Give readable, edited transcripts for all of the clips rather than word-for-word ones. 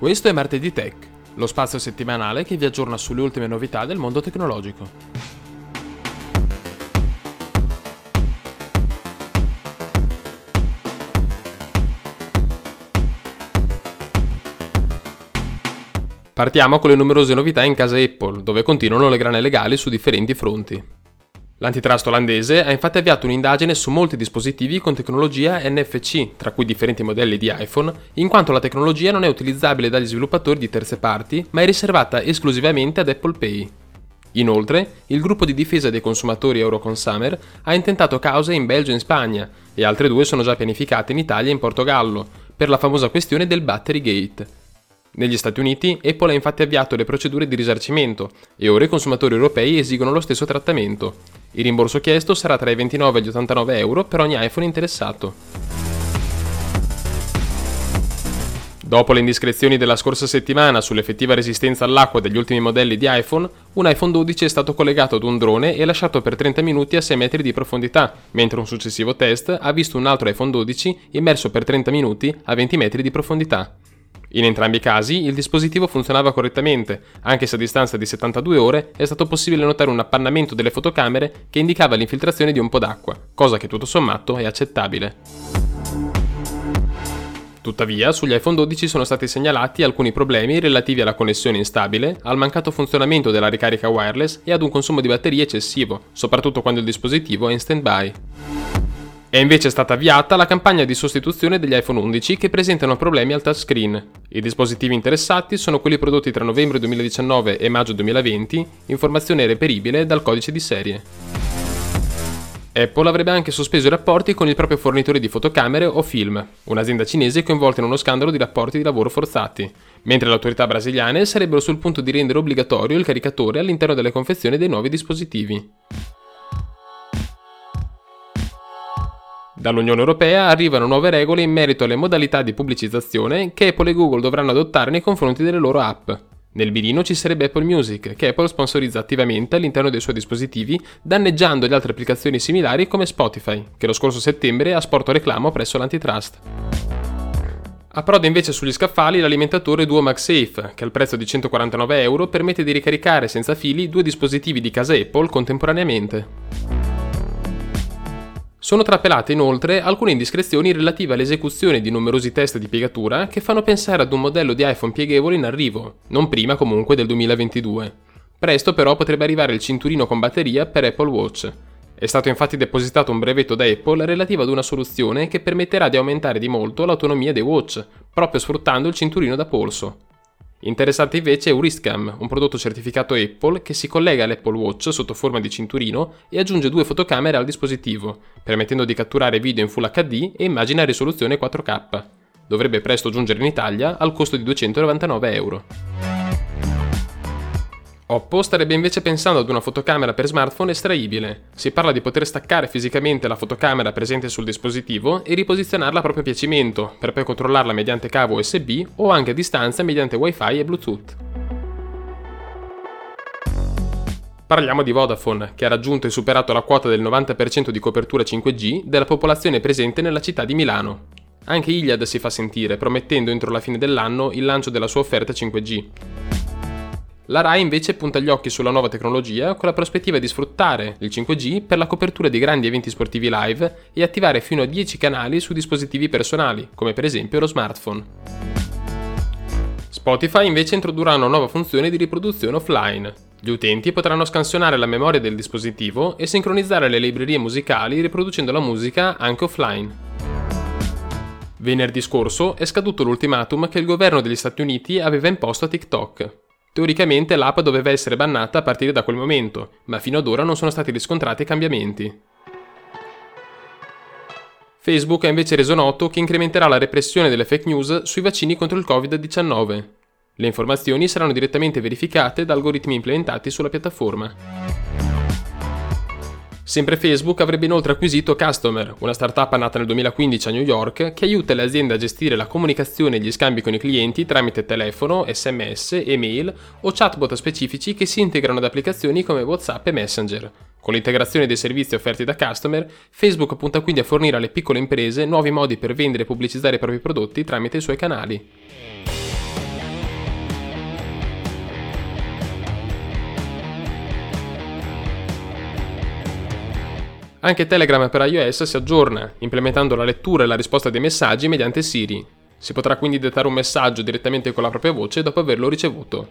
Questo è Martedì Tech, lo spazio settimanale che vi aggiorna sulle ultime novità del mondo tecnologico. Partiamo con le numerose novità in casa Apple, dove continuano le grane legali su differenti fronti. L'antitrust olandese ha infatti avviato un'indagine su molti dispositivi con tecnologia NFC, tra cui differenti modelli di iPhone, in quanto la tecnologia non è utilizzabile dagli sviluppatori di terze parti, ma è riservata esclusivamente ad Apple Pay. Inoltre, il gruppo di difesa dei consumatori Euroconsumer ha intentato cause in Belgio e in Spagna, e altre due sono già pianificate in Italia e in Portogallo, per la famosa questione del Batterygate. Negli Stati Uniti, Apple ha infatti avviato le procedure di risarcimento e ora i consumatori europei esigono lo stesso trattamento. Il rimborso chiesto sarà tra i 29 e gli 89 euro per ogni iPhone interessato. Dopo le indiscrezioni della scorsa settimana sull'effettiva resistenza all'acqua degli ultimi modelli di iPhone, un iPhone 12 è stato collegato ad un drone e lasciato per 30 minuti a 6 metri di profondità, mentre un successivo test ha visto un altro iPhone 12 immerso per 30 minuti a 20 metri di profondità. In entrambi i casi il dispositivo funzionava correttamente, anche se a distanza di 72 ore è stato possibile notare un appannamento delle fotocamere che indicava l'infiltrazione di un po' d'acqua, cosa che tutto sommato è accettabile. Tuttavia, sugli iPhone 12 sono stati segnalati alcuni problemi relativi alla connessione instabile, al mancato funzionamento della ricarica wireless e ad un consumo di batteria eccessivo, soprattutto quando il dispositivo è in stand-by. È invece stata avviata la campagna di sostituzione degli iPhone 11 che presentano problemi al touchscreen. I dispositivi interessati sono quelli prodotti tra novembre 2019 e maggio 2020, informazione reperibile dal codice di serie. Apple avrebbe anche sospeso i rapporti con il proprio fornitore di fotocamere o film, un'azienda cinese coinvolta in uno scandalo di rapporti di lavoro forzati, mentre le autorità brasiliane sarebbero sul punto di rendere obbligatorio il caricatore all'interno delle confezioni dei nuovi dispositivi. Dall'Unione Europea arrivano nuove regole in merito alle modalità di pubblicizzazione che Apple e Google dovranno adottare nei confronti delle loro app. Nel mirino ci sarebbe Apple Music, che Apple sponsorizza attivamente all'interno dei suoi dispositivi, danneggiando le altre applicazioni similari come Spotify, che lo scorso settembre ha sporto reclamo presso l'antitrust. Approda invece sugli scaffali l'alimentatore duo MagSafe, che al prezzo di 149 euro permette di ricaricare senza fili due dispositivi di casa Apple contemporaneamente. Sono trapelate inoltre alcune indiscrezioni relative all'esecuzione di numerosi test di piegatura che fanno pensare ad un modello di iPhone pieghevole in arrivo, non prima comunque del 2022. Presto però potrebbe arrivare il cinturino con batteria per Apple Watch. È stato infatti depositato un brevetto da Apple relativo ad una soluzione che permetterà di aumentare di molto l'autonomia dei Watch, proprio sfruttando il cinturino da polso. Interessante invece è Uristcam, un prodotto certificato Apple che si collega all'Apple Watch sotto forma di cinturino e aggiunge due fotocamere al dispositivo, permettendo di catturare video in Full HD e immagini a risoluzione 4K. Dovrebbe presto giungere in Italia al costo di 299 euro. Oppo starebbe invece pensando ad una fotocamera per smartphone estraibile. Si parla di poter staccare fisicamente la fotocamera presente sul dispositivo e riposizionarla a proprio piacimento, per poi controllarla mediante cavo USB o anche a distanza mediante Wi-Fi e Bluetooth. Parliamo di Vodafone, che ha raggiunto e superato la quota del 90% di copertura 5G della popolazione presente nella città di Milano. Anche Iliad si fa sentire, promettendo entro la fine dell'anno il lancio della sua offerta 5G. La RAI invece punta gli occhi sulla nuova tecnologia con la prospettiva di sfruttare il 5G per la copertura di grandi eventi sportivi live e attivare fino a 10 canali su dispositivi personali, come per esempio lo smartphone. Spotify invece introdurrà una nuova funzione di riproduzione offline. Gli utenti potranno scansionare la memoria del dispositivo e sincronizzare le librerie musicali riproducendo la musica anche offline. Venerdì scorso è scaduto l'ultimatum che il governo degli Stati Uniti aveva imposto a TikTok. Teoricamente l'app doveva essere bannata a partire da quel momento, ma fino ad ora non sono stati riscontrati cambiamenti. Facebook ha invece reso noto che incrementerà la repressione delle fake news sui vaccini contro il Covid-19. Le informazioni saranno direttamente verificate da algoritmi implementati sulla piattaforma. Sempre Facebook avrebbe inoltre acquisito Customer, una startup nata nel 2015 a New York che aiuta le aziende a gestire la comunicazione e gli scambi con i clienti tramite telefono, SMS, email o chatbot specifici che si integrano ad applicazioni come WhatsApp e Messenger. Con l'integrazione dei servizi offerti da Customer, Facebook punta quindi a fornire alle piccole imprese nuovi modi per vendere e pubblicizzare i propri prodotti tramite i suoi canali. Anche Telegram per iOS si aggiorna, implementando la lettura e la risposta dei messaggi mediante Siri. Si potrà quindi dettare un messaggio direttamente con la propria voce dopo averlo ricevuto.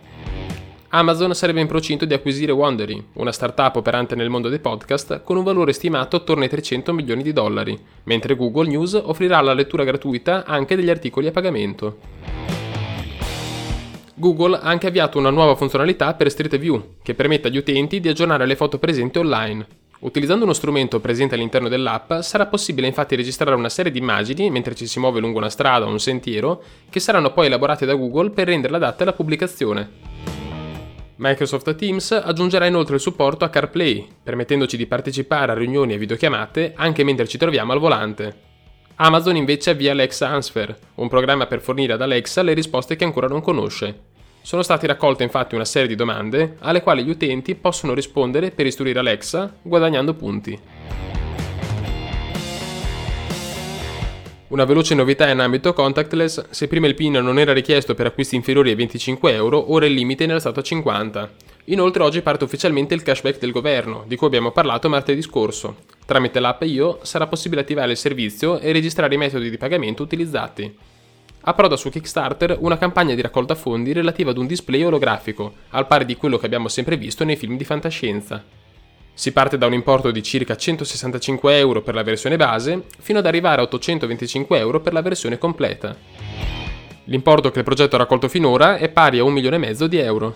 Amazon sarebbe in procinto di acquisire Wondery, una startup operante nel mondo dei podcast, con un valore stimato attorno ai $300 milioni, mentre Google News offrirà la lettura gratuita anche degli articoli a pagamento. Google ha anche avviato una nuova funzionalità per Street View, che permette agli utenti di aggiornare le foto presenti online. Utilizzando uno strumento presente all'interno dell'app, sarà possibile infatti registrare una serie di immagini mentre ci si muove lungo una strada o un sentiero, che saranno poi elaborate da Google per renderla adatta alla pubblicazione. Microsoft Teams aggiungerà inoltre il supporto a CarPlay, permettendoci di partecipare a riunioni e videochiamate anche mentre ci troviamo al volante. Amazon invece avvia Alexa Answer, un programma per fornire ad Alexa le risposte che ancora non conosce. Sono state raccolte infatti una serie di domande alle quali gli utenti possono rispondere per istruire Alexa, guadagnando punti. Una veloce novità in ambito contactless: se prima il PIN non era richiesto per acquisti inferiori ai €25, ora il limite ne era stato a 50. Inoltre oggi parte ufficialmente il cashback del governo, di cui abbiamo parlato martedì scorso. Tramite l'app IO sarà possibile attivare il servizio e registrare i metodi di pagamento utilizzati. Approda su Kickstarter una campagna di raccolta fondi relativa ad un display olografico, al pari di quello che abbiamo sempre visto nei film di fantascienza. Si parte da un importo di circa €165 per la versione base, fino ad arrivare a €825 per la versione completa. L'importo che il progetto ha raccolto finora è pari a €1,5 milioni.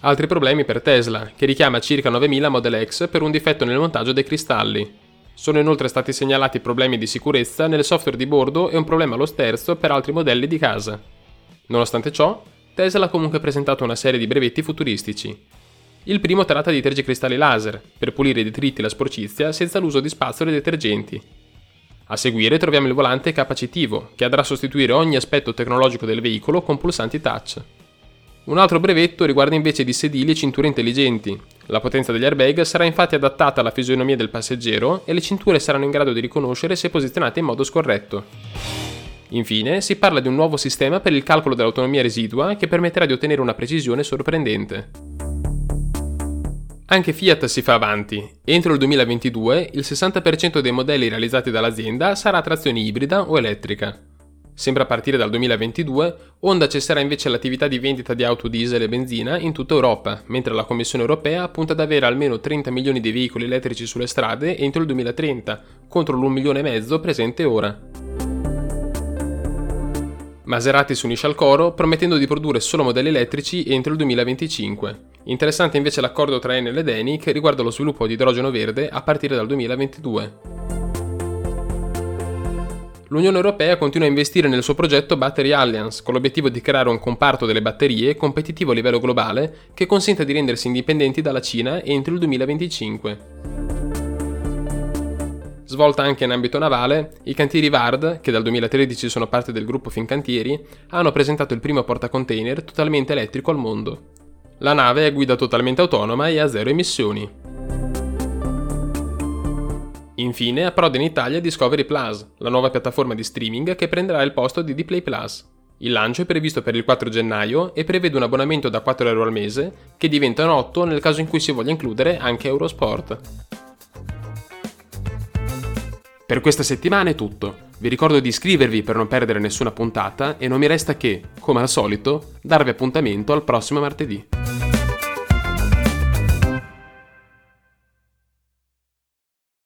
Altri problemi per Tesla, che richiama circa 9.000 Model X per un difetto nel montaggio dei cristalli. Sono inoltre stati segnalati problemi di sicurezza nel software di bordo e un problema allo sterzo per altri modelli di casa. Nonostante ciò, Tesla ha comunque presentato una serie di brevetti futuristici. Il primo tratta di tergicristalli laser, per pulire i detriti e la sporcizia senza l'uso di spazzole e detergenti. A seguire troviamo il volante capacitivo, che andrà a sostituire ogni aspetto tecnologico del veicolo con pulsanti touch. Un altro brevetto riguarda invece i sedili e cinture intelligenti. La potenza degli airbag sarà infatti adattata alla fisionomia del passeggero e le cinture saranno in grado di riconoscere se posizionate in modo scorretto. Infine, si parla di un nuovo sistema per il calcolo dell'autonomia residua che permetterà di ottenere una precisione sorprendente. Anche Fiat si fa avanti. Entro il 2022, il 60% dei modelli realizzati dall'azienda sarà a trazione ibrida o elettrica. Sempre a partire dal 2022, Honda cesserà invece l'attività di vendita di auto diesel e benzina in tutta Europa, mentre la Commissione europea punta ad avere almeno 30 milioni di veicoli elettrici sulle strade entro il 2030, contro l'1,5 milioni presente ora. Maserati si unisce al coro, promettendo di produrre solo modelli elettrici entro il 2025. Interessante invece l'accordo tra Enel ed Eni che riguarda lo sviluppo di idrogeno verde a partire dal 2022. L'Unione Europea continua a investire nel suo progetto Battery Alliance, con l'obiettivo di creare un comparto delle batterie competitivo a livello globale che consenta di rendersi indipendenti dalla Cina entro il 2025. Svolta anche in ambito navale, i cantieri Vard, che dal 2013 sono parte del gruppo Fincantieri, hanno presentato il primo portacontainer totalmente elettrico al mondo. La nave è guida totalmente autonoma e a zero emissioni. Infine, approda in Italia Discovery Plus, la nuova piattaforma di streaming che prenderà il posto di Dplay Plus. Il lancio è previsto per il 4 gennaio e prevede un abbonamento da €4 al mese, che diventano 8 nel caso in cui si voglia includere anche Eurosport. Per questa settimana è tutto. Vi ricordo di iscrivervi per non perdere nessuna puntata e non mi resta che, come al solito, darvi appuntamento al prossimo martedì.